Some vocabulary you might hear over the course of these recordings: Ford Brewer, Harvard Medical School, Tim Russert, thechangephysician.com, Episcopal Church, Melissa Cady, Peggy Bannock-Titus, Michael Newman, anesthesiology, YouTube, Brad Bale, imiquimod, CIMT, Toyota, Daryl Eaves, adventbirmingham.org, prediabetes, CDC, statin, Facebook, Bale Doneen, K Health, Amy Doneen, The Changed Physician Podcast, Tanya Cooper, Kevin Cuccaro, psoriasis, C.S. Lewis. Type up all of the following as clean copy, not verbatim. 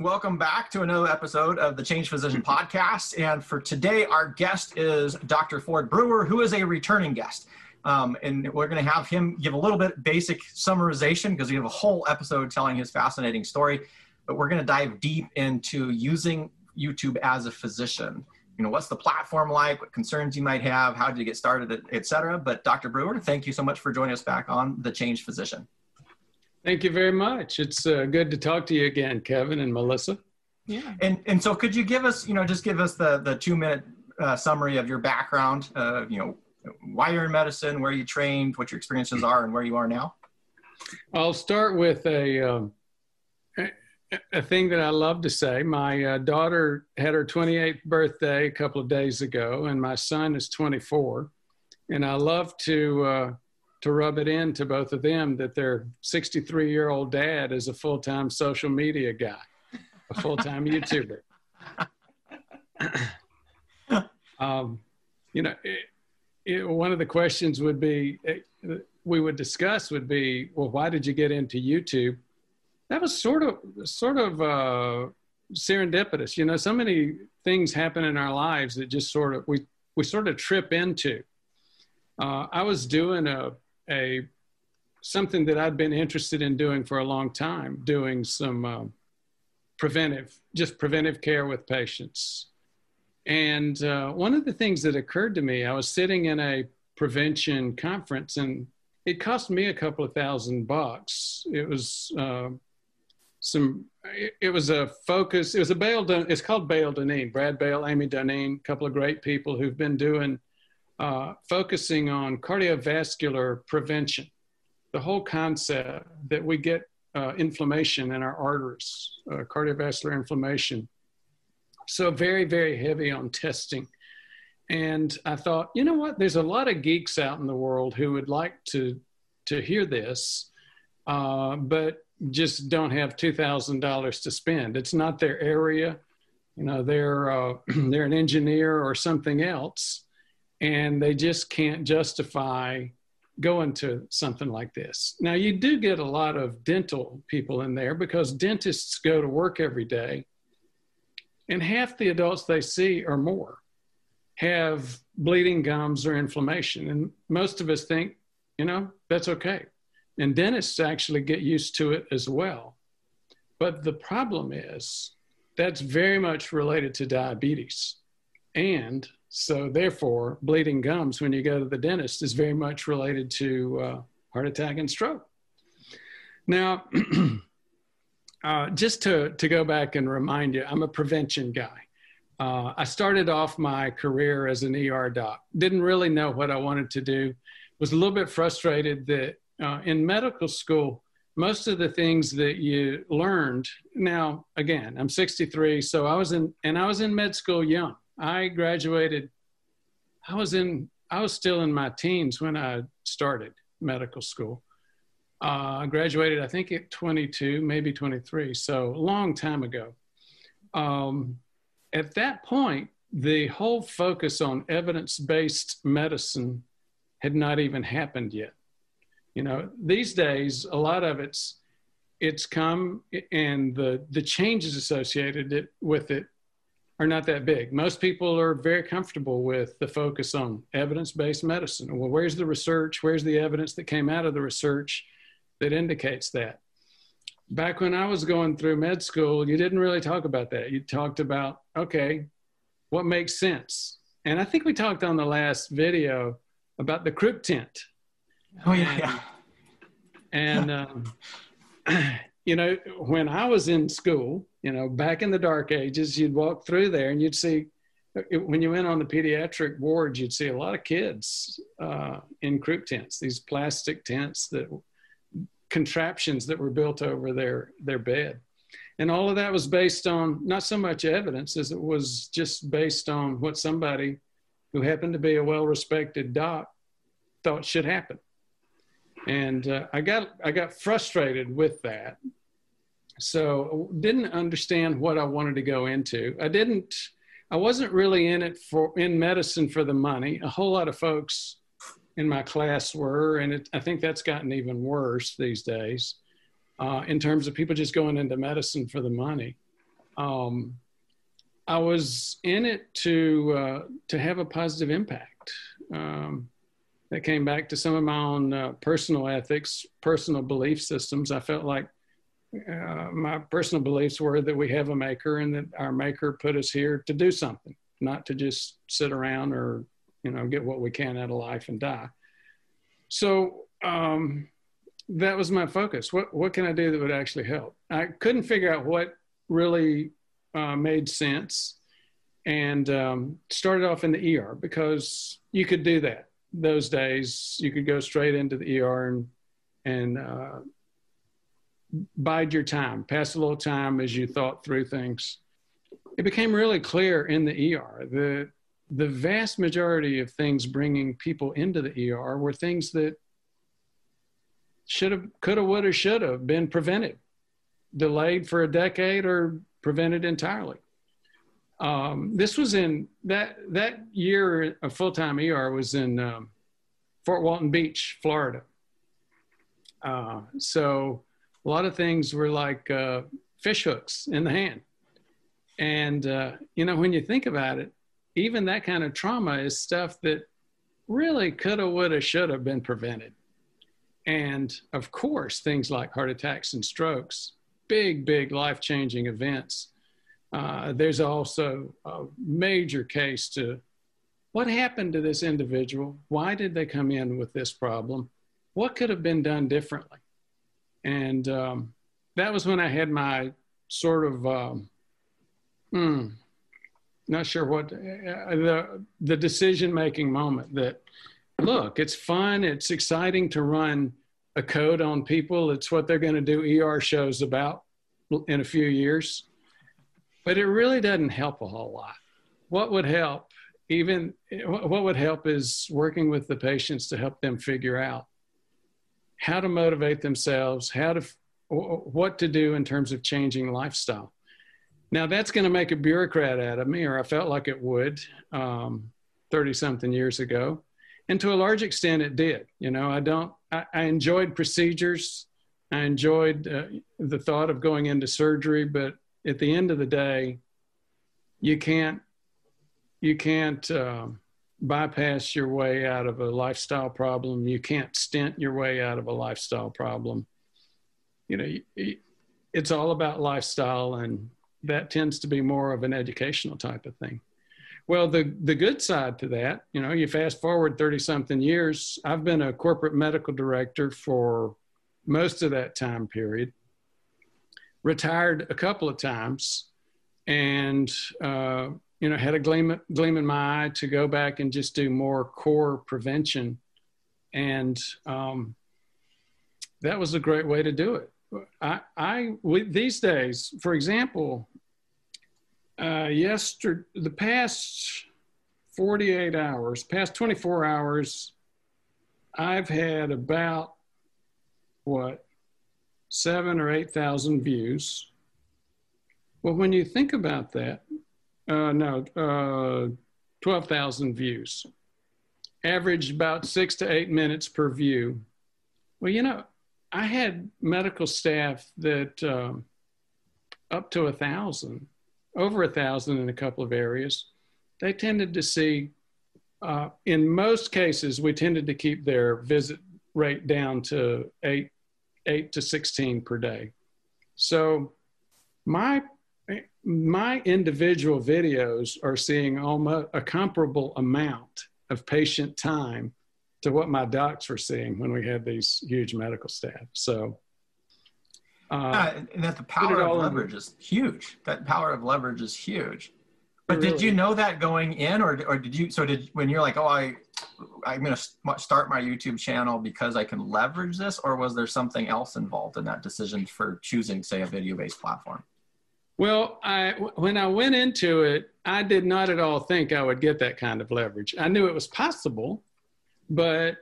Welcome back to another episode of the Changed Physician Podcast. And for today, our guest is Dr. Ford Brewer, who is a returning guest. And we're going to have him give a little bit basic summarization because we have a whole episode telling his fascinating story. But we're going to dive deep into using YouTube as a physician. You know, what's the platform like, what concerns you might have, how did you get started, et cetera. But Dr. Brewer, thank you so much for joining us back on The Changed Physician. Thank you very much. It's good to talk to you again, Kevin and Melissa. Yeah. And so could you give us, you know, just give us the 2-minute summary of your background, you know, why you're in medicine, where you trained, what your experiences are, and where you are now? I'll start with a thing that I love to say. My daughter had her 28th birthday a couple of days ago, and my son is 24. And I love to rub it in to both of them that their 63-year-old dad is a full-time social media guy, a full-time YouTuber. You know, one of the questions would be, we would discuss would be, well, why did you get into YouTube? That was sort of serendipitous. You know, so many things happen in our lives that just sort of, we sort of trip into. I was doing something that I'd been interested in doing for a long time, doing some preventive care with patients. And one of the things that occurred to me, I was sitting in a prevention conference, and it cost me a couple of $1,000s. It was it's called Bale Doneen, Brad Bale, Amy Doneen, a couple of great people who've been doing focusing on cardiovascular prevention, the whole concept that we get inflammation in our arteries, cardiovascular inflammation. So very, very heavy on testing. And I thought, you know what, there's a lot of geeks out in the world who would like to hear this, but just don't have $2,000 to spend. It's not their area. You know, they're an engineer or something else, and they just can't justify going to something like this. Now, you do get a lot of dental people in there because dentists go to work every day, and half the adults they see or more have bleeding gums or inflammation. And most of us think, you know, that's okay. And dentists actually get used to it as well. But the problem is that's very much related to diabetes. And so therefore, bleeding gums when you go to the dentist is very much related to heart attack and stroke. Now, just to go back and remind you, I'm a prevention guy. I started off my career as an ER doc. Didn't really know what I wanted to do. Was a little bit frustrated that in medical school, most of the things that you learned, now, again, I'm 63, so I was in med school young. I graduated, I was still in my teens when I started medical school. I graduated, I think at 22, maybe 23. So a long time ago. At that point, the whole focus on evidence-based medicine had not even happened yet. You know, these days, a lot of it's come and the changes associated with it are not that big. Most people are very comfortable with the focus on evidence-based medicine. Well, where's the research? Where's the evidence that came out of the research that indicates that? Back when I was going through med school, you didn't really talk about that. You talked about, okay, what makes sense? And I think we talked on the last video about the croup tent. Oh, yeah. And, you know, when I was in school, you know, back in the dark ages, you'd walk through there and you'd see, when you went on the pediatric ward, you'd see a lot of kids in croup tents, these plastic tents, that contraptions that were built over their bed. And all of that was based on not so much evidence as it was just based on what somebody who happened to be a well-respected doc thought should happen. And I got frustrated with that. So didn't understand what I wanted to go into. I wasn't really in it in medicine for the money. A whole lot of folks in my class were, and I think that's gotten even worse these days in terms of people just going into medicine for the money. I was in it to have a positive impact. That came back to some of my own personal ethics, personal belief systems. I felt like my personal beliefs were that we have a maker and that our maker put us here to do something, not to just sit around or, you know, get what we can out of life and die. So that was my focus. What can I do that would actually help? I couldn't figure out what really made sense, and started off in the ER because you could do that. Those days you could go straight into the ER and bide your time, pass a little time as you thought through things. It became really clear in the ER that the vast majority of things bringing people into the ER were things that should have, could have, would have, should have been prevented, delayed for a decade, or prevented entirely. This was in that year of full-time ER was in Fort Walton Beach, Florida. So a lot of things were like fish hooks in the hand. And, you know, when you think about it, even that kind of trauma is stuff that really coulda, woulda, shoulda been prevented. And of course, things like heart attacks and strokes, big, big life-changing events. There's also a major case to what happened to this individual? Why did they come in with this problem? What could have been done differently? And that was when I had my sort of, not sure what, the decision-making moment that, look, it's fun, it's exciting to run a code on people. It's what they're going to do ER shows about in a few years. But it really doesn't help a whole lot. What would help, what would help is working with the patients to help them figure out how to motivate themselves, what to do in terms of changing lifestyle. Now that's going to make a bureaucrat out of me, or I felt like it would 30-something years ago. And to a large extent, it did. You know, I enjoyed procedures. I enjoyed the thought of going into surgery, but at the end of the day, you can't bypass your way out of a lifestyle problem. You can't stint your way out of a lifestyle problem. You know, it's all about lifestyle, and that tends to be more of an educational type of thing. Well, the good side to that, you know, you fast forward 30-something years, I've been a corporate medical director for most of that time period, retired a couple of times, and, you know, had a gleam in my eye to go back and just do more core prevention. And that was a great way to do it. These days, for example, the past 48 hours, past 24 hours, I've had about, 7,000 or 8,000 views. Well, when you think about that, 12,000 views. Averaged about 6 to 8 minutes per view. Well, you know, I had medical staff that up to 1,000, over 1,000 in a couple of areas, they tended to see, in most cases, we tended to keep their visit rate down to 8 to 16 per day. So my individual videos are seeing almost a comparable amount of patient time to what my docs were seeing when we had these huge medical staff. So and that the power of leverage is huge. That power of leverage is huge. But really, did you know that going in, or did you, when you're like, oh, I'm going to start my YouTube channel because I can leverage this, or was there something else involved in that decision for choosing, say, a video-based platform? Well, when I went into it, I did not at all think I would get that kind of leverage. I knew it was possible, but,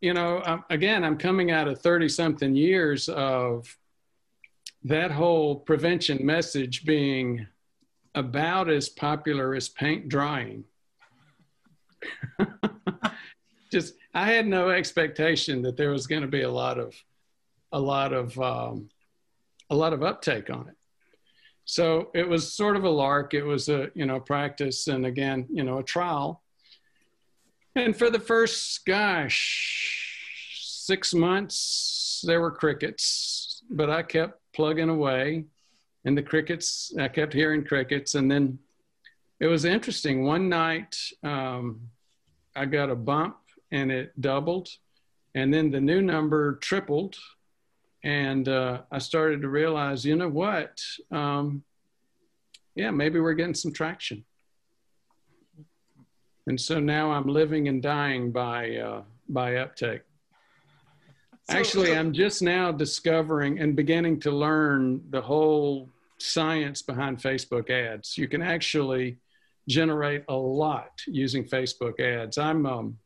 you know, again, I'm coming out of 30-something years of that whole prevention message being about as popular as paint drying. Just, I had no expectation that there was going to be a lot of uptake on it. So it was sort of a lark. It was a, you know, practice, and again, you know, a trial. And for the first, gosh, 6 months, there were crickets, but I kept plugging away, and the crickets, I kept hearing crickets. And then it was interesting. One night, I got a bump and it doubled, and then the new number tripled. And I started to realize, you know what? Yeah, maybe we're getting some traction. And so now I'm living and dying by uptake. Actually, I'm just now discovering and beginning to learn the whole science behind Facebook ads. You can actually generate a lot using Facebook ads. I'm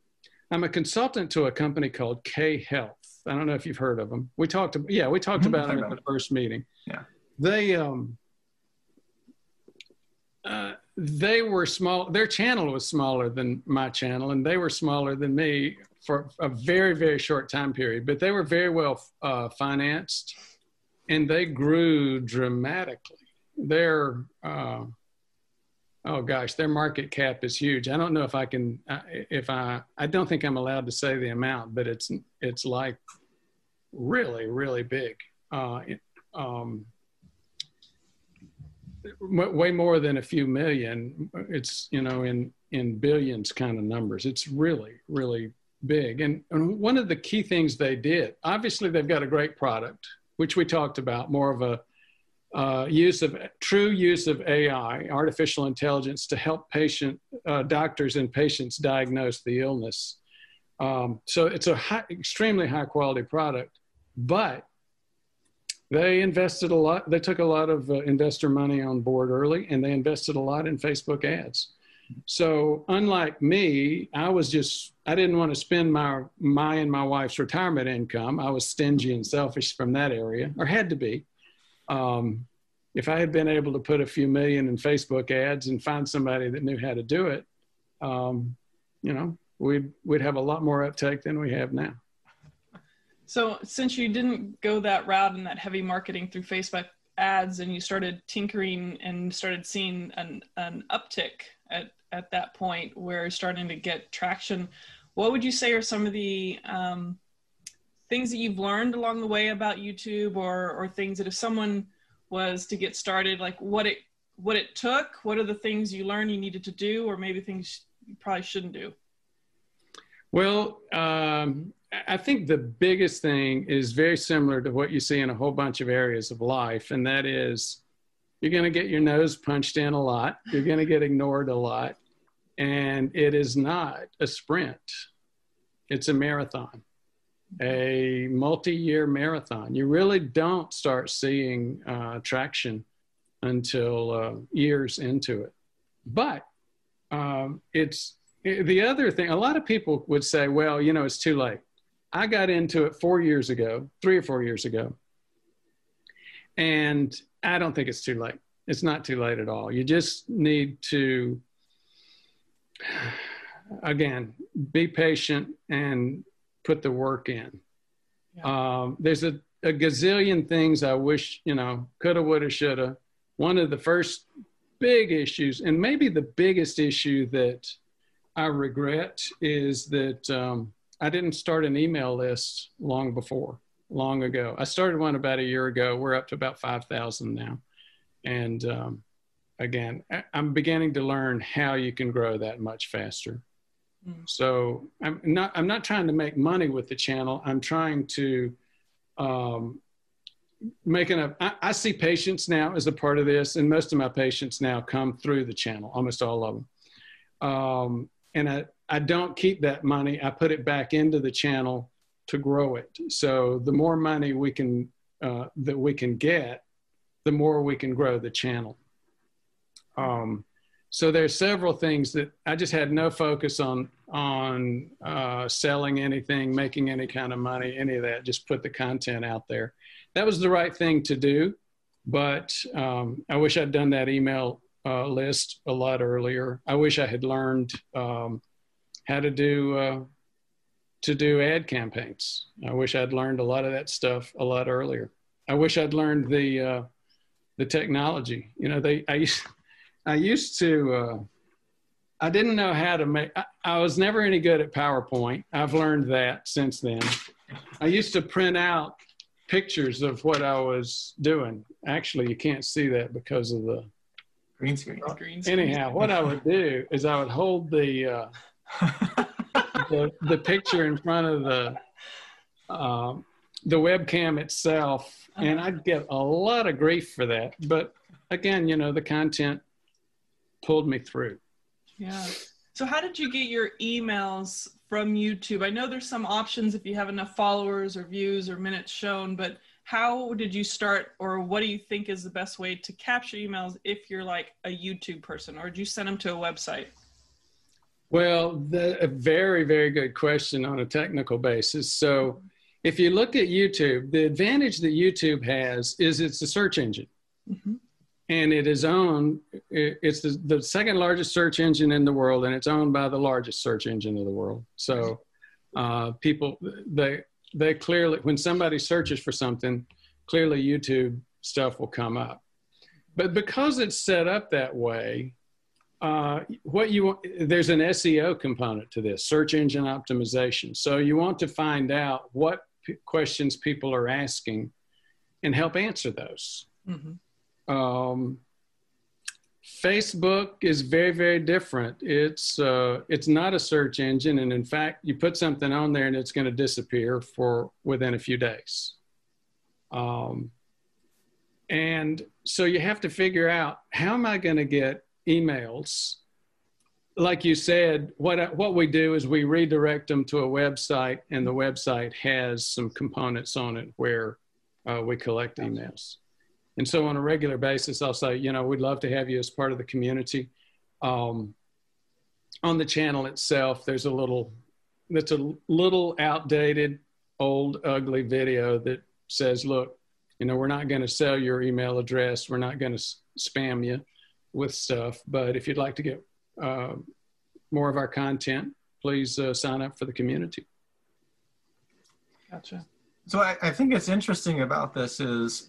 a consultant to a company called K Health. I don't know if you've heard of them. We talked about them at the first meeting. Yeah. They were small. Their channel was smaller than my channel, and they were smaller than me for a very, very short time period, but they were very well financed, and they grew dramatically. Their, oh gosh, their market cap is huge. I don't know if I can, I don't think I'm allowed to say the amount, but it's like really, really big. Way more than a few million. It's, you know, in billions kind of numbers. It's really, really big. And one of the key things they did, obviously they've got a great product, which we talked about, more of a true use of AI, artificial intelligence, to help doctors and patients diagnose the illness. So it's a extremely high quality product, but they invested a lot. They took a lot of investor money on board early, and they invested a lot in Facebook ads. So unlike me, I didn't want to spend my and my wife's retirement income. I was stingy and selfish from that area, or had to be. If I had been able to put a few million in Facebook ads and find somebody that knew how to do it, you know, we'd have a lot more uptake than we have now. So since you didn't go that route and that heavy marketing through Facebook ads, and you started tinkering and started seeing an uptick at that point where starting to get traction, what would you say are some of the, things that you've learned along the way about YouTube, or things that if someone was to get started, like what it took, what are the things you learned you needed to do, or maybe things you probably shouldn't do? Well, I think the biggest thing is very similar to what you see in a whole bunch of areas of life. And that is, you're going to get your nose punched in a lot. You're going to get ignored a lot. And it is not a sprint. It's a marathon. A multi-year marathon. You really don't start seeing traction until years into it. But the other thing, a lot of people would say, well, you know, it's too late. I got into it 4 years ago, 3 or 4 years ago. And I don't think it's too late. It's not too late at all. You just need to, again, be patient and put the work in. Yeah. There's a gazillion things I wish, you know, coulda, woulda, shoulda. One of the first big issues, and maybe the biggest issue that I regret, is that I didn't start an email list long ago. I started one about a year ago. We're up to about 5,000 now. And again, I'm beginning to learn how you can grow that much faster. So I'm not trying to make money with the channel. I'm trying to I see patients now as a part of this, and most of my patients now come through the channel, almost all of them. And I don't keep that money. I put it back into the channel to grow it. So the more money that we can get the more we can grow the channel. So there's several things that I just had no focus on selling anything, making any kind of money, any of that, just put the content out there. That was the right thing to do, but I wish I'd done that email list a lot earlier. I wish I had learned how to do ad campaigns. I wish I'd learned a lot of that stuff a lot earlier. I wish I'd learned the technology. You know, I used to I didn't know how to make, I was never any good at PowerPoint. I've learned that since then. I used to print out pictures of what I was doing. Actually, you can't see that because of the green screen. Anyhow, what I would do is I would hold the picture in front of the webcam itself, and I'd get a lot of grief for that. But again, you know, the content pulled me through. Yeah. So how did you get your emails from YouTube? I know there's some options if you have enough followers or views or minutes shown, but how did you start, or what do you think is the best way to capture emails if you're like a YouTube person, or did you send them to a website? Well, a very, very good question on a technical basis. So if you look at YouTube, the advantage that YouTube has is it's a search engine. Mm-hmm. And it is owned, it's the second largest search engine in the world, and it's owned by the largest search engine of the world. So people, they clearly, when somebody searches for something, clearly YouTube stuff will come up. But because it's set up that way, there's an SEO component to this, search engine optimization. So you want to find out what questions people are asking and help answer those. Mm-hmm. Facebook is very, very different. It's not a search engine. And in fact, you put something on there and it's going to disappear within a few days. And so you have to figure out, how am I going to get emails? Like you said, what we do is we redirect them to a website, and the website has some components on it where we collect emails. And so on a regular basis, I'll say, you know, we'd love to have you as part of the community. On the channel itself, there's a little outdated, old, ugly video that says, look, you know, we're not going to sell your email address. We're not going to spam you with stuff. But if you'd like to get more of our content, please sign up for the community. Gotcha. So I think it's interesting about this is,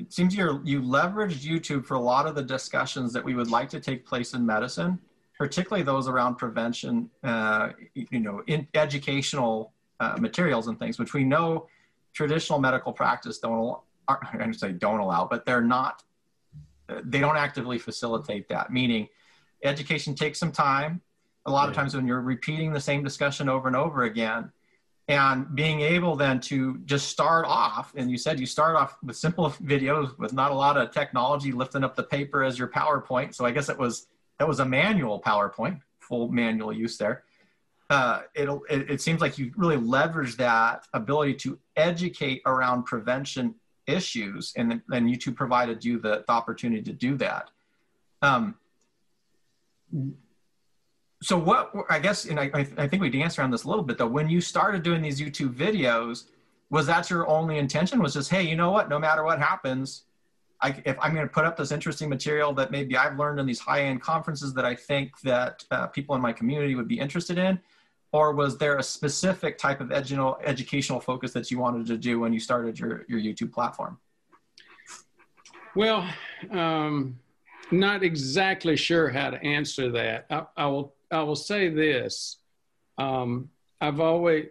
it seems you leveraged YouTube for a lot of the discussions that we would like to take place in medicine, particularly those around prevention, you know, in educational materials and things, which we know traditional medical practice don't allow, but they're not, they don't actively facilitate that. Meaning education takes some time. A lot of times when you're repeating the same discussion over and over again, and being able then to just start off, and you said you start off with simple videos with not a lot of technology, lifting up the paper as your PowerPoint. So I guess that was a manual PowerPoint, full manual use there. It seems like you really leverage that ability to educate around prevention issues, and then YouTube provided you the opportunity to do that. So what, I guess, and I think we danced around this a little bit though, when you started doing these YouTube videos, was that your only intention? Was just, hey, you know what, no matter what happens, if I'm going to put up this interesting material that maybe I've learned in these high-end conferences that I think that people in my community would be interested in, or was there a specific type of educational focus that you wanted to do when you started your YouTube platform? Well, not exactly sure how to answer that. I will say this, I've always,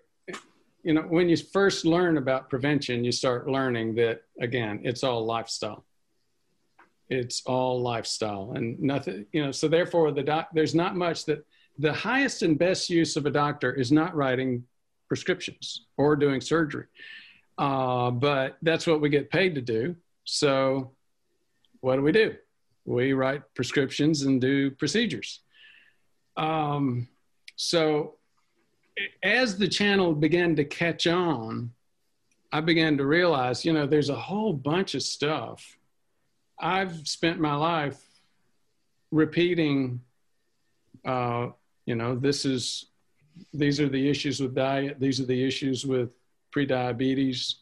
you know, when you first learn about prevention, you start learning that, again, it's all lifestyle. It's all lifestyle and nothing, you know, so therefore there's not much that, the highest and best use of a doctor is not writing prescriptions or doing surgery, but that's what we get paid to do. So what do? We write prescriptions and do procedures. So as the channel began to catch on, I began to realize, you know, there's a whole bunch of stuff I've spent my life repeating, you know, these are the issues with diet. These are the issues with prediabetes.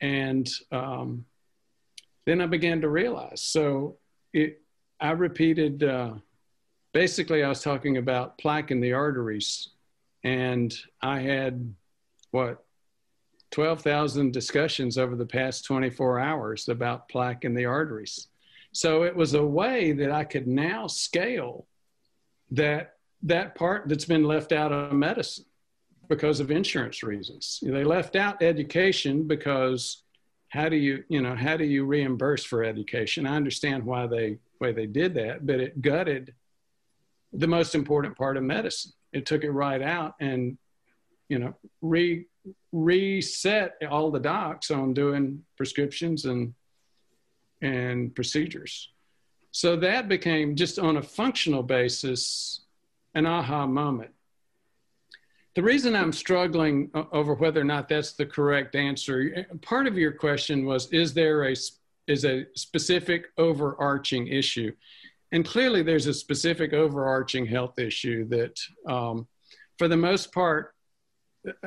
And then I began to realize. So I repeated, basically I was talking about plaque in the arteries, and I had, what, 12,000 discussions over the past 24 hours about plaque in the arteries. So it was a way that I could now scale that part that's been left out of medicine because of insurance reasons. They left out education because how do you reimburse for education? I understand why they did that, but it gutted the most important part of medicine. It took it right out and, you know, reset all the docs on doing prescriptions and procedures. So that became, just on a functional basis, an aha moment. The reason I'm struggling over whether or not that's the correct answer, part of your question was, is there a specific overarching issue? And clearly there's a specific overarching health issue that, for the most part,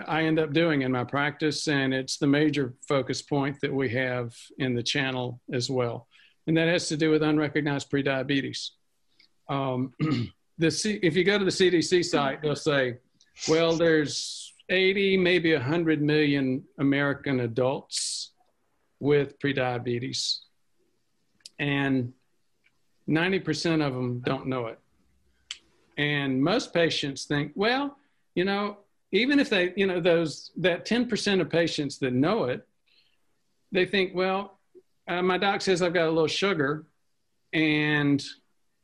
I end up doing in my practice, and it's the major focus point that we have in the channel as well. And that has to do with unrecognized prediabetes. If you go to the CDC site, they'll say, well, there's 80, maybe 100 million American adults with prediabetes, and 90% of them don't know it. And most patients think, well, you know, even if they, you know, that 10% of patients that know it, they think, well, my doc says I've got a little sugar, and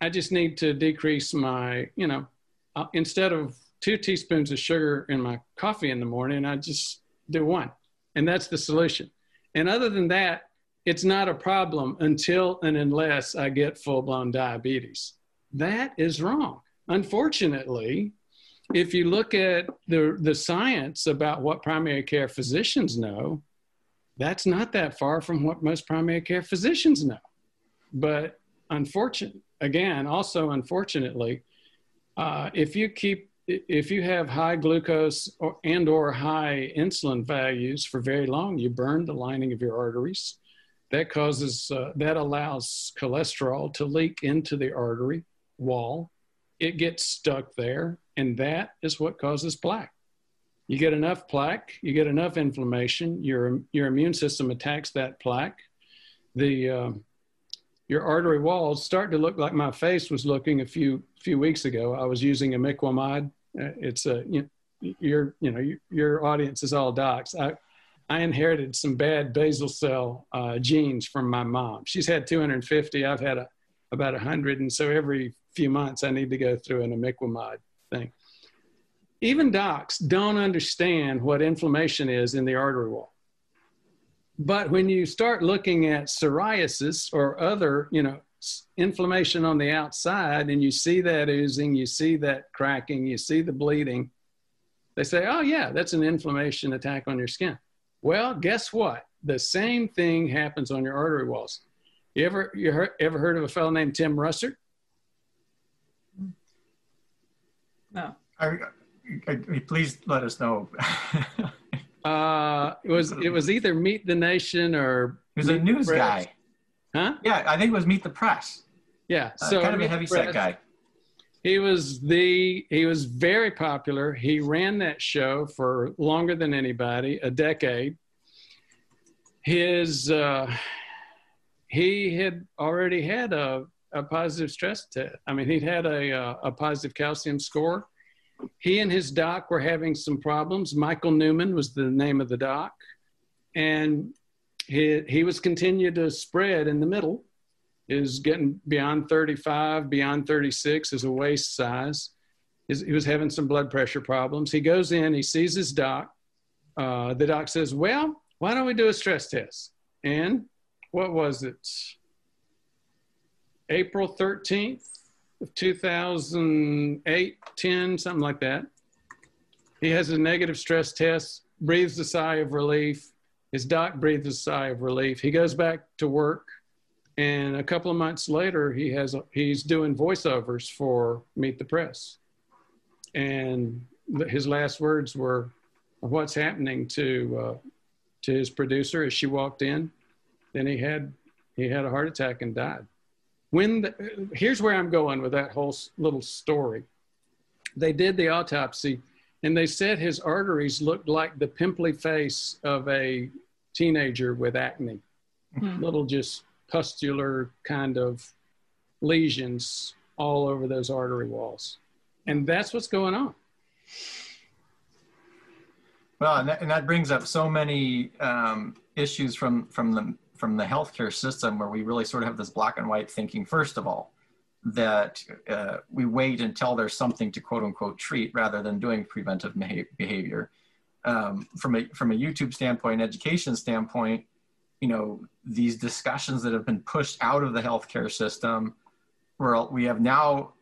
I just need to decrease my, you know, instead of 2 teaspoons of sugar in my coffee in the morning, I just do 1. And that's the solution. And other than that, it's not a problem until and unless I get full-blown diabetes. That is wrong. Unfortunately, if you look at the science about what primary care physicians know, that's not that far from what most primary care physicians know. But unfortunately, if you have high glucose or high insulin values for very long, you burn the lining of your arteries. That causes, that allows cholesterol to leak into the artery wall. It gets stuck there, and that is what causes plaque. You get enough plaque, you get enough inflammation, your immune system attacks that plaque. Your artery walls start to look like my face was looking a few weeks ago. I was using imiquimod. It's a, your audience is all docs. I inherited some bad basal cell genes from my mom. She's had 250. I've had about 100. And so every few months I need to go through an imiquimod thing. Even docs don't understand what inflammation is in the artery wall. But when you start looking at psoriasis or other, you know, inflammation on the outside, and you see that oozing, you see that cracking, you see the bleeding, they say, oh yeah, that's an inflammation attack on your skin. Well, guess what? The same thing happens on your artery walls. You ever heard of a fellow named Tim Russert? No. Please let us know. It was either Meet the Nation or it was a news guy, huh? Yeah, I think it was Meet the Press. Yeah, so kind of a heavy set guy. He was very popular. He ran that show for longer than anybody, a decade. He had already had a positive stress test. I mean, he'd had a positive calcium score. He and his doc were having some problems. Michael Newman was the name of the doc. And he was continued to spread in the middle, is getting beyond 35, beyond 36 is a waist size. He was having some blood pressure problems. He goes in, he sees his doc. The doc says, well, why don't we do a stress test? And what was it? April 13th. 2008, 10, something like that. He has a negative stress test, breathes a sigh of relief. His doc breathes a sigh of relief. He goes back to work. And a couple of months later, he has he's doing voiceovers for Meet the Press. And his last words were, what's happening to his producer as she walked in. Then he had a heart attack and died. Here's where I'm going with that whole little story. They did the autopsy, and they said his arteries looked like the pimply face of a teenager with acne. Mm-hmm. Little just pustular kind of lesions all over those artery walls. And that's what's going on. Well, and that brings up so many issues from the healthcare system, where we really sort of have this black and white thinking, first of all, that we wait until there's something to quote unquote treat rather than doing preventive behavior. From a YouTube standpoint, education standpoint, you know, these discussions that have been pushed out of the healthcare system, where we have now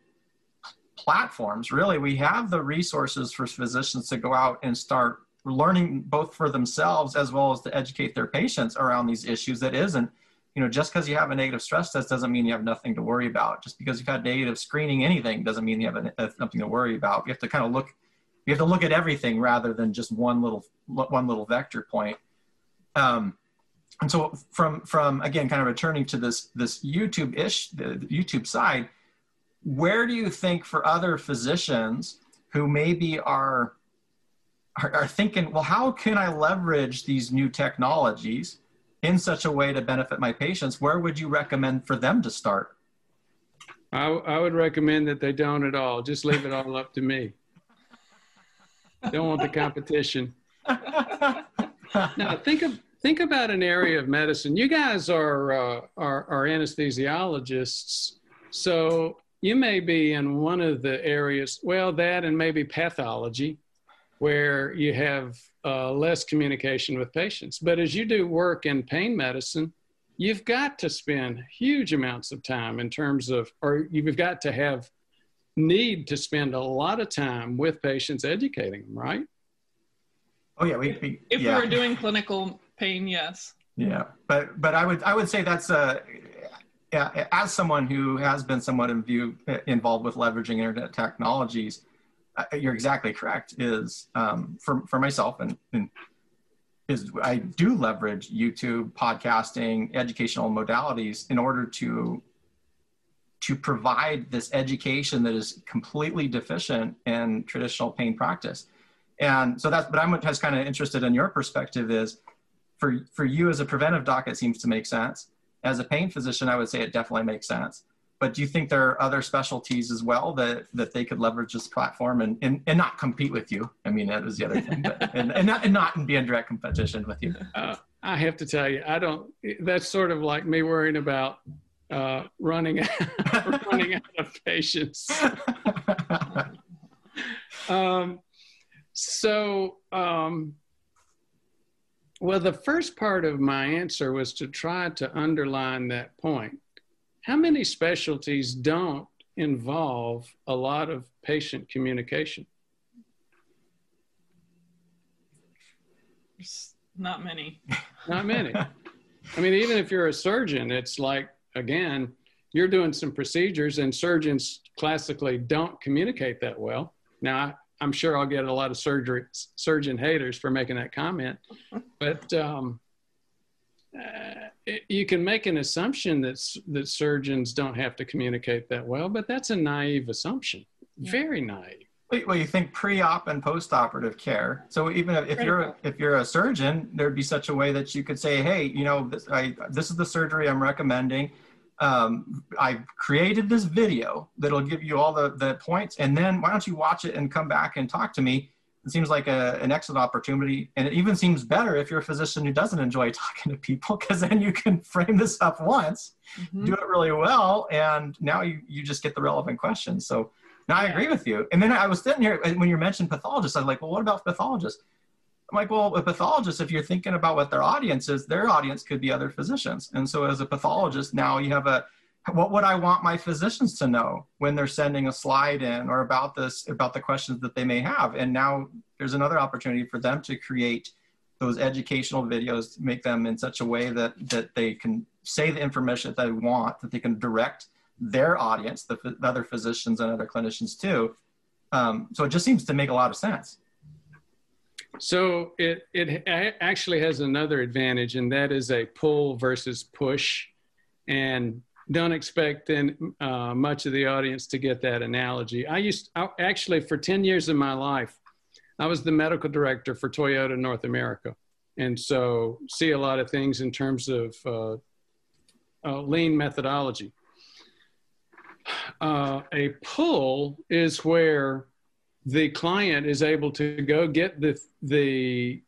platforms, really, we have the resources for physicians to go out and start learning both for themselves as well as to educate their patients around these issues. That isn't, you know, just because you have a negative stress test doesn't mean you have nothing to worry about. Just because you've had negative screening anything doesn't mean you have nothing to worry about. You have to kind of look at everything rather than just one little vector point. And so from again, kind of returning to this the YouTube side, where do you think for other physicians who maybe are thinking, well, how can I leverage these new technologies in such a way to benefit my patients? Where would you recommend for them to start? I would recommend that they don't at all. Just leave it all up to me. Don't want the competition. Now, think about an area of medicine. You guys are anesthesiologists, so you may be in one of the areas, well, that and maybe pathology, where you have less communication with patients. But as you do work in pain medicine, you've got to spend huge amounts of time in terms of, or you've got to have need to spend a lot of time with patients, educating them, right? Oh yeah, if we were doing clinical pain, yes. Yeah, but I would say that's as someone who has been somewhat involved with leveraging internet technologies, you're exactly correct. For myself, and I do leverage YouTube, podcasting, educational modalities in order to provide this education that is completely deficient in traditional pain practice. And so that's, but I'm just kind of interested in your perspective is for you as a preventive doc, it seems to make sense. As a pain physician, I would say it definitely makes sense. But do you think there are other specialties as well that they could leverage this platform and not compete with you? I mean, that was the other thing, but, and not be in direct competition with you. I have to tell you, that's sort of like me worrying about running out of patients. Well, the first part of my answer was to try to underline that point. How many specialties don't involve a lot of patient communication? There's not many. Not many. I mean, even if you're a surgeon, it's like, again, you're doing some procedures and surgeons classically don't communicate that well. Now, I'm sure I'll get a lot of surgeon haters for making that comment, but you can make an assumption that surgeons don't have to communicate that well, but that's a naive assumption. Yeah. Very naive. Well, you think pre-op and post-operative care. So even if you're a surgeon, there'd be such a way that you could say, hey, you know, this is the surgery I'm recommending. I've created this video that'll give you all the points, and then why don't you watch it and come back and talk to me? It seems like an excellent opportunity, and it even seems better if you're a physician who doesn't enjoy talking to people, because then you can frame this up once, mm-hmm. do it really well, and now you just get the relevant questions. So now I agree with you. And then I was sitting here, and when you mentioned pathologists, I was like, well, what about pathologists? I'm like, well, a pathologist, if you're thinking about what their audience is, their audience could be other physicians. And so as a pathologist, now you have what would I want my physicians to know when they're sending a slide in or about the questions that they may have. And now there's another opportunity for them to create those educational videos, to make them in such a way that they can say the information that they want, that they can direct their audience, the other physicians and other clinicians too. So it just seems to make a lot of sense. So it actually has another advantage, and that is a pull versus push. And don't expect much of the audience to get that analogy. Actually, for 10 years of my life, I was the medical director for Toyota North America. And so see a lot of things in terms of lean methodology. A pull is where the client is able to go get the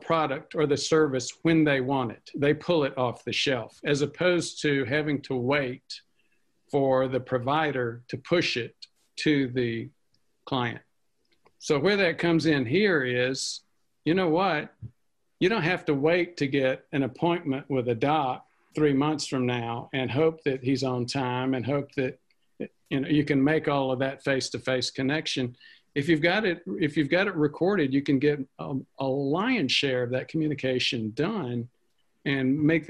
product or the service when they want it. They pull it off the shelf, as opposed to having to wait for the provider to push it to the client. So where that comes in here is, you know what? You don't have to wait to get an appointment with a doc 3 months from now and hope that he's on time and hope that you can make all of that face-to-face connection. If you've got it recorded, you can get a lion's share of that communication done and make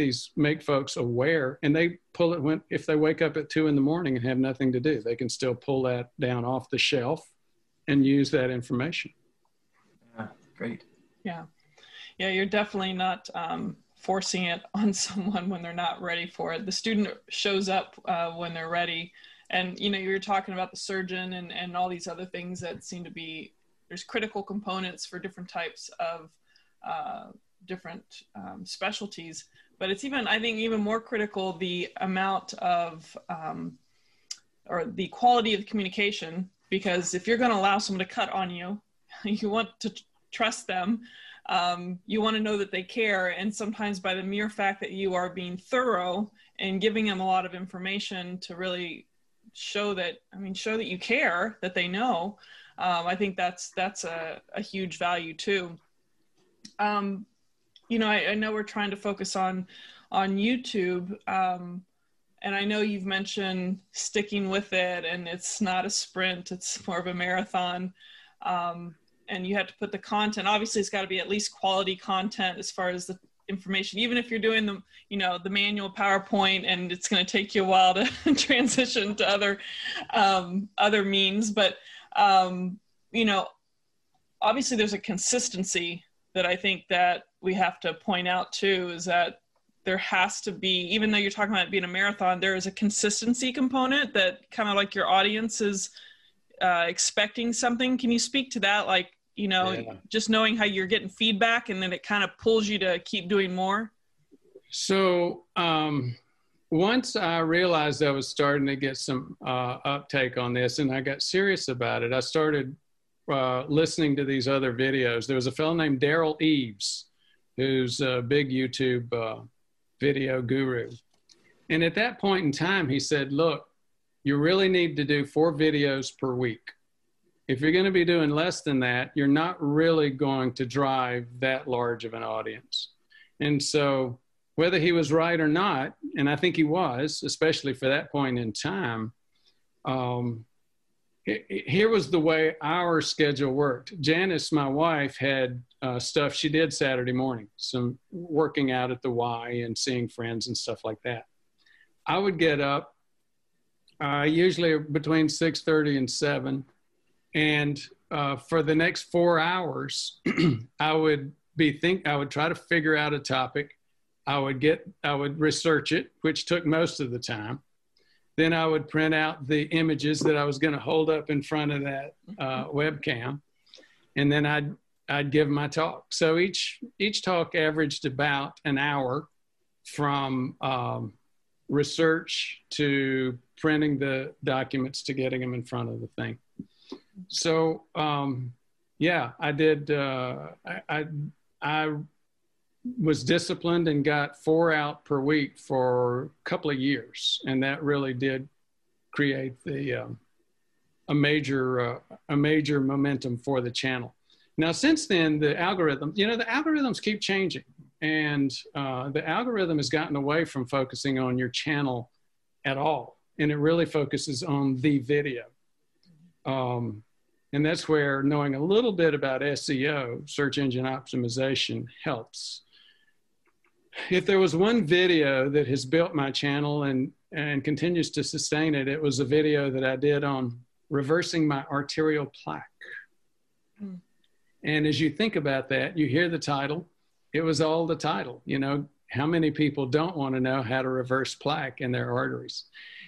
folks aware. And they pull it if they wake up at 2 in the morning and have nothing to do, they can still pull that down off the shelf and use that information. Yeah, great. Yeah. Yeah, you're definitely not forcing it on someone when they're not ready for it. The student shows up when they're ready. And, you know, you were talking about the surgeon and all these other things that seem to be, there's critical components for different types of different specialties, but it's even, I think even more critical, the amount of, or the quality of communication, because if you're going to allow someone to cut on you, you want to trust them. You want to know that they care. And sometimes by the mere fact that you are being thorough and giving them a lot of information to really show that you care, that they know. I think that's a huge value too. You know, I know we're trying to focus on YouTube, and I know you've mentioned sticking with it, and it's not a sprint, it's more of a marathon. And you have to put the content, obviously it's got to be at least quality content as far as the information, even if you're doing the, you know, the manual PowerPoint, and it's going to take you a while to transition to other means, but you know, obviously there's a consistency that I think that we have to point out too, is that there has to be, even though you're talking about it being a marathon, there is a consistency component that kind of like your audience is expecting something. Can you speak to that? Like, you know, yeah. Just knowing how you're getting feedback and then it kind of pulls you to keep doing more? So once I realized I was starting to get some uptake on this and I got serious about it, I started listening to these other videos. There was a fellow named Daryl Eaves, who's a big YouTube video guru. And at that point in time, he said, look, you really need to do 4 videos per week. If you're going to be doing less than that, you're not really going to drive that large of an audience. And so whether he was right or not, and I think he was, especially for that point in time, here was the way our schedule worked. Janice, my wife, had stuff she did Saturday morning, some working out at the Y and seeing friends and stuff like that. I would get up usually between 6:30 and 7. And for the next 4 hours, I would try to figure out a topic. I would research it, which took most of the time. Then I would print out the images that I was going to hold up in front of that webcam, and then I'd give my talk. So each talk averaged about an hour, from research to printing the documents to getting them in front of the thing. So, yeah, I did, I was disciplined and got 4 out per week for a couple of years. And that really did create a major momentum for the channel. Now, since then, the algorithms keep changing, and the algorithm has gotten away from focusing on your channel at all. And it really focuses on the video. And that's where knowing a little bit about SEO, search engine optimization, helps. If there was one video that has built my channel and continues to sustain it, it was a video that I did on reversing my arterial plaque. Mm. And as you think about that, you hear the title. It was all the title, you know, how many people don't want to know how to reverse plaque in their arteries?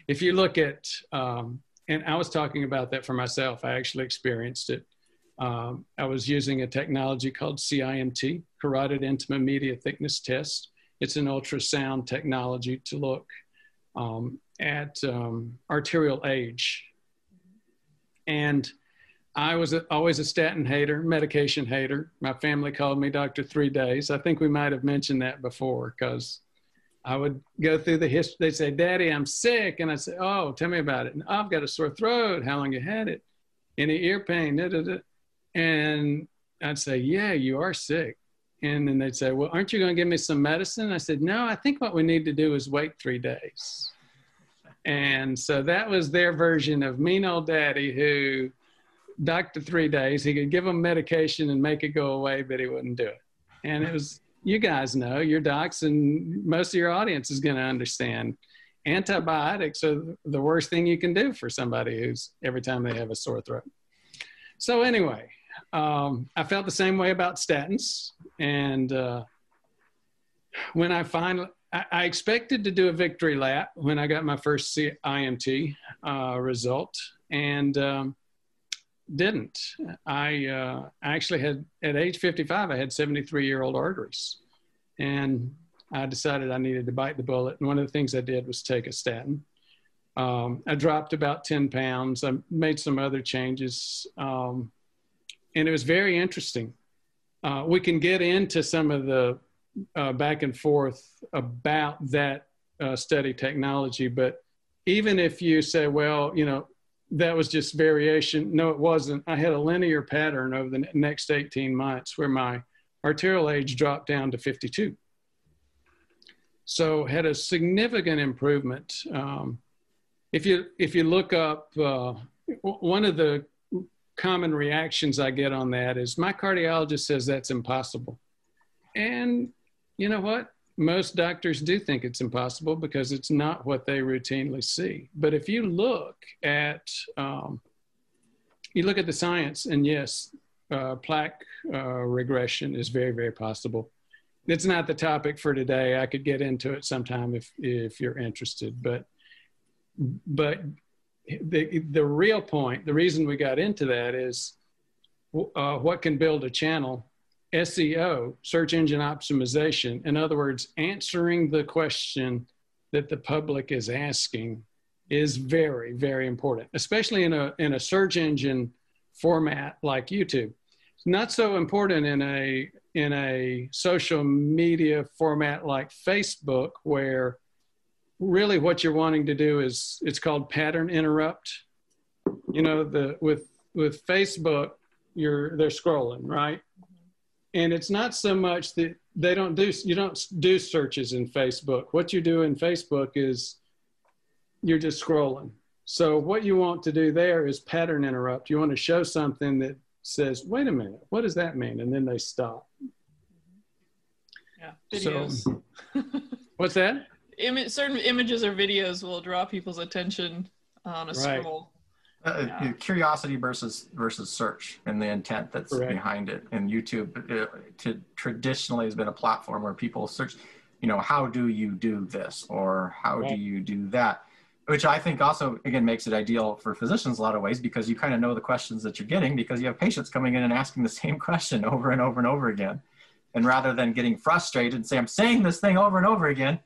If you look at, and I was talking about that for myself. I actually experienced it. I was using a technology called CIMT, carotid intima media thickness test. It's an ultrasound technology to look at arterial age. And I was always a statin hater, medication hater. My family called me Dr. 3 Days. I think we might have mentioned that before, because I would go through the history. They'd say, Daddy, I'm sick. And I'd say, oh, tell me about it. And I've got a sore throat. How long you had it? Any ear pain? Da, da, da. And I'd say, yeah, you are sick. And then they'd say, well, aren't you going to give me some medicine? I said, no, I think what we need to do is wait 3 days. And so that was their version of mean old daddy who, Dr. 3 Days, he could give them medication and make it go away, but he wouldn't do it. And it was, you guys know, your docs and most of your audience is going to understand, antibiotics are the worst thing you can do for somebody who's every time they have a sore throat. So anyway, I felt the same way about statins. And when I finally, I expected to do a victory lap when I got my first CIMT result, and didn't. I actually had, at age 55, I had 73-year-old arteries. And I decided I needed to bite the bullet. And one of the things I did was take a statin. I dropped about 10 pounds. I made some other changes. And it was very interesting. We can get into some of the back and forth about that study technology. But even if you say, well, you know, that was just variation. No, it wasn't. I had a linear pattern over the next 18 months where my arterial age dropped down to 52. So had a significant improvement. If you look up, one of the common reactions I get on that is my cardiologist says that's impossible. And you know what? Most doctors do think it's impossible because it's not what they routinely see. But if you look at the science, and yes, plaque regression is very, very possible. It's not the topic for today. I could get into it sometime if you're interested. But the real point, the reason we got into that is what can build a channel. SEO, search engine optimization, in other words, answering the question that the public is asking is very, very important, especially in a search engine format like YouTube. It's not so important in a social media format like Facebook, where really what you're wanting to do is, it's called pattern interrupt. You know, with Facebook, they're scrolling, right? And it's not so much that you don't do searches in Facebook. What you do in Facebook is you're just scrolling. So what you want to do there is pattern interrupt. You want to show something that says, wait a minute, what does that mean? And then they stop. Yeah, videos. So, what's that? Certain images or videos will draw people's attention on a scroll. Yeah. Curiosity versus search and the intent that's behind it. And YouTube traditionally has been a platform where people search, you know, how do you do this or how do you do that? Which I think also, again, makes it ideal for physicians a lot of ways, because you kind of know the questions that you're getting because you have patients coming in and asking the same question over and over and over again. And rather than getting frustrated and say, I'm saying this thing over and over again,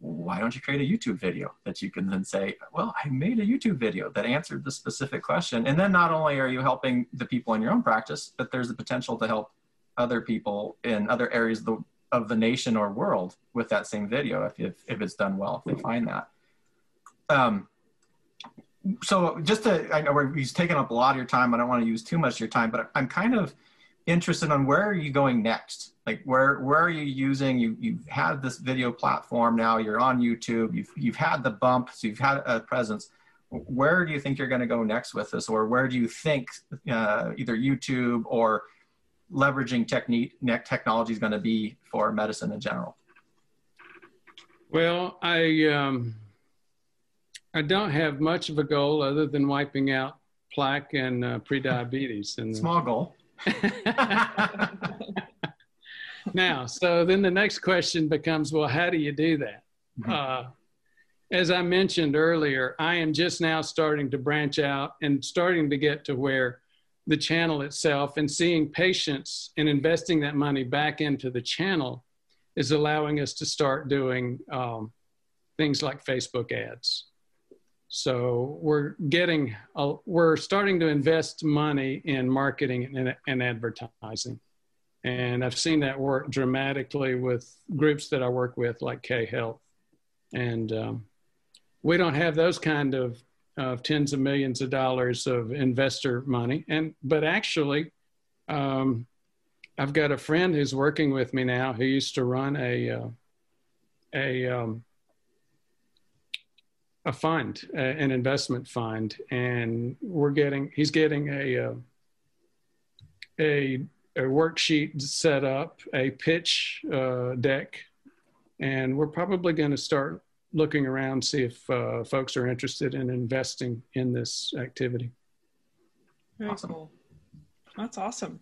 why don't you create a YouTube video that you can then say, well, I made a YouTube video that answered the specific question. And then not only are you helping the people in your own practice, but there's the potential to help other people in other areas of the nation or world with that same video if it's done well, if they find that. So just to, I know we've taken up a lot of your time. I don't want to use too much of your time, but I'm kind of interested on where are you going next? Like where are you using, you've had this video platform now, you're on YouTube, you've had the bump, so you've had a presence. Where do you think you're gonna go next with this? Or where do you think either YouTube or leveraging technology is gonna be for medicine in general? Well, I don't have much of a goal other than wiping out plaque and prediabetes. And small goal. Now, so then the next question becomes, well, how do you do that? Mm-hmm. As I mentioned earlier, I am just now starting to branch out and starting to get to where the channel itself and seeing patients and investing that money back into the channel is allowing us to start doing things like Facebook ads. So we're starting to invest money in marketing and advertising. And I've seen that work dramatically with groups that I work with, like K Health. And we don't have those kind of tens of millions of dollars of investor money. But actually, I've got a friend who's working with me now who used to run a fund, an investment fund, and he's getting a worksheet set up, a pitch deck, and we're probably going to start looking around, see if folks are interested in investing in this activity. Very awesome. Cool. That's awesome.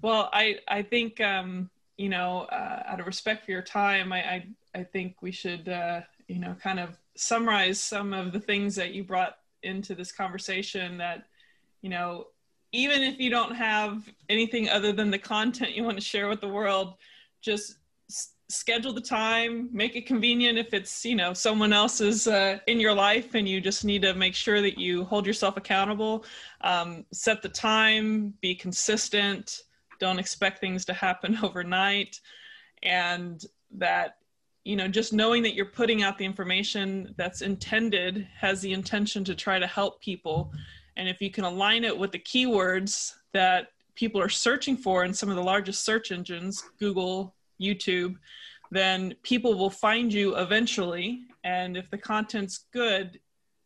Well, I think, you know, out of respect for your time, I think we should, you know, kind of summarize some of the things that you brought into this conversation that, you know, even if you don't have anything other than the content you want to share with the world, just schedule the time, make it convenient if it's, you know, someone else is in your life and you just need to make sure that you hold yourself accountable, set the time, be consistent, don't expect things to happen overnight. And that, you know, just knowing that you're putting out the information that's intended, has the intention to try to help people. And if you can align it with the keywords that people are searching for in some of the largest search engines, Google, YouTube, then people will find you eventually. And if the content's good,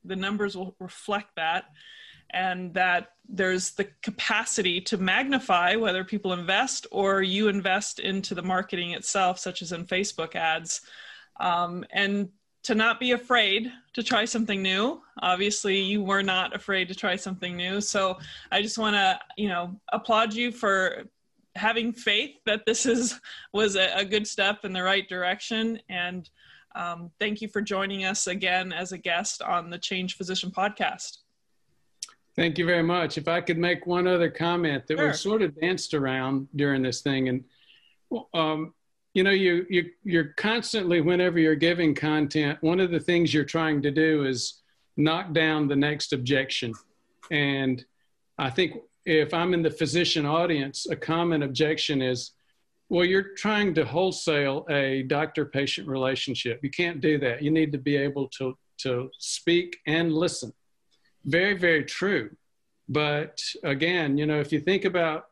the numbers will reflect that. And that there's the capacity to magnify whether people invest or you invest into the marketing itself, such as in Facebook ads. And to not be afraid to try something new. Obviously, you were not afraid to try something new. So I just want to, you know, applaud you for having faith that this was a good step in the right direction. And thank you for joining us again as a guest on the Changed Physician Podcast. Thank you very much. If I could make one other comment that we've sort of danced around during this thing. And, you know, you're constantly, whenever you're giving content, one of the things you're trying to do is knock down the next objection. And I think if I'm in the physician audience, a common objection is, well, you're trying to wholesale a doctor-patient relationship. You can't do that. You need to be able to speak and listen. Very, very true. But again, you know, if you think about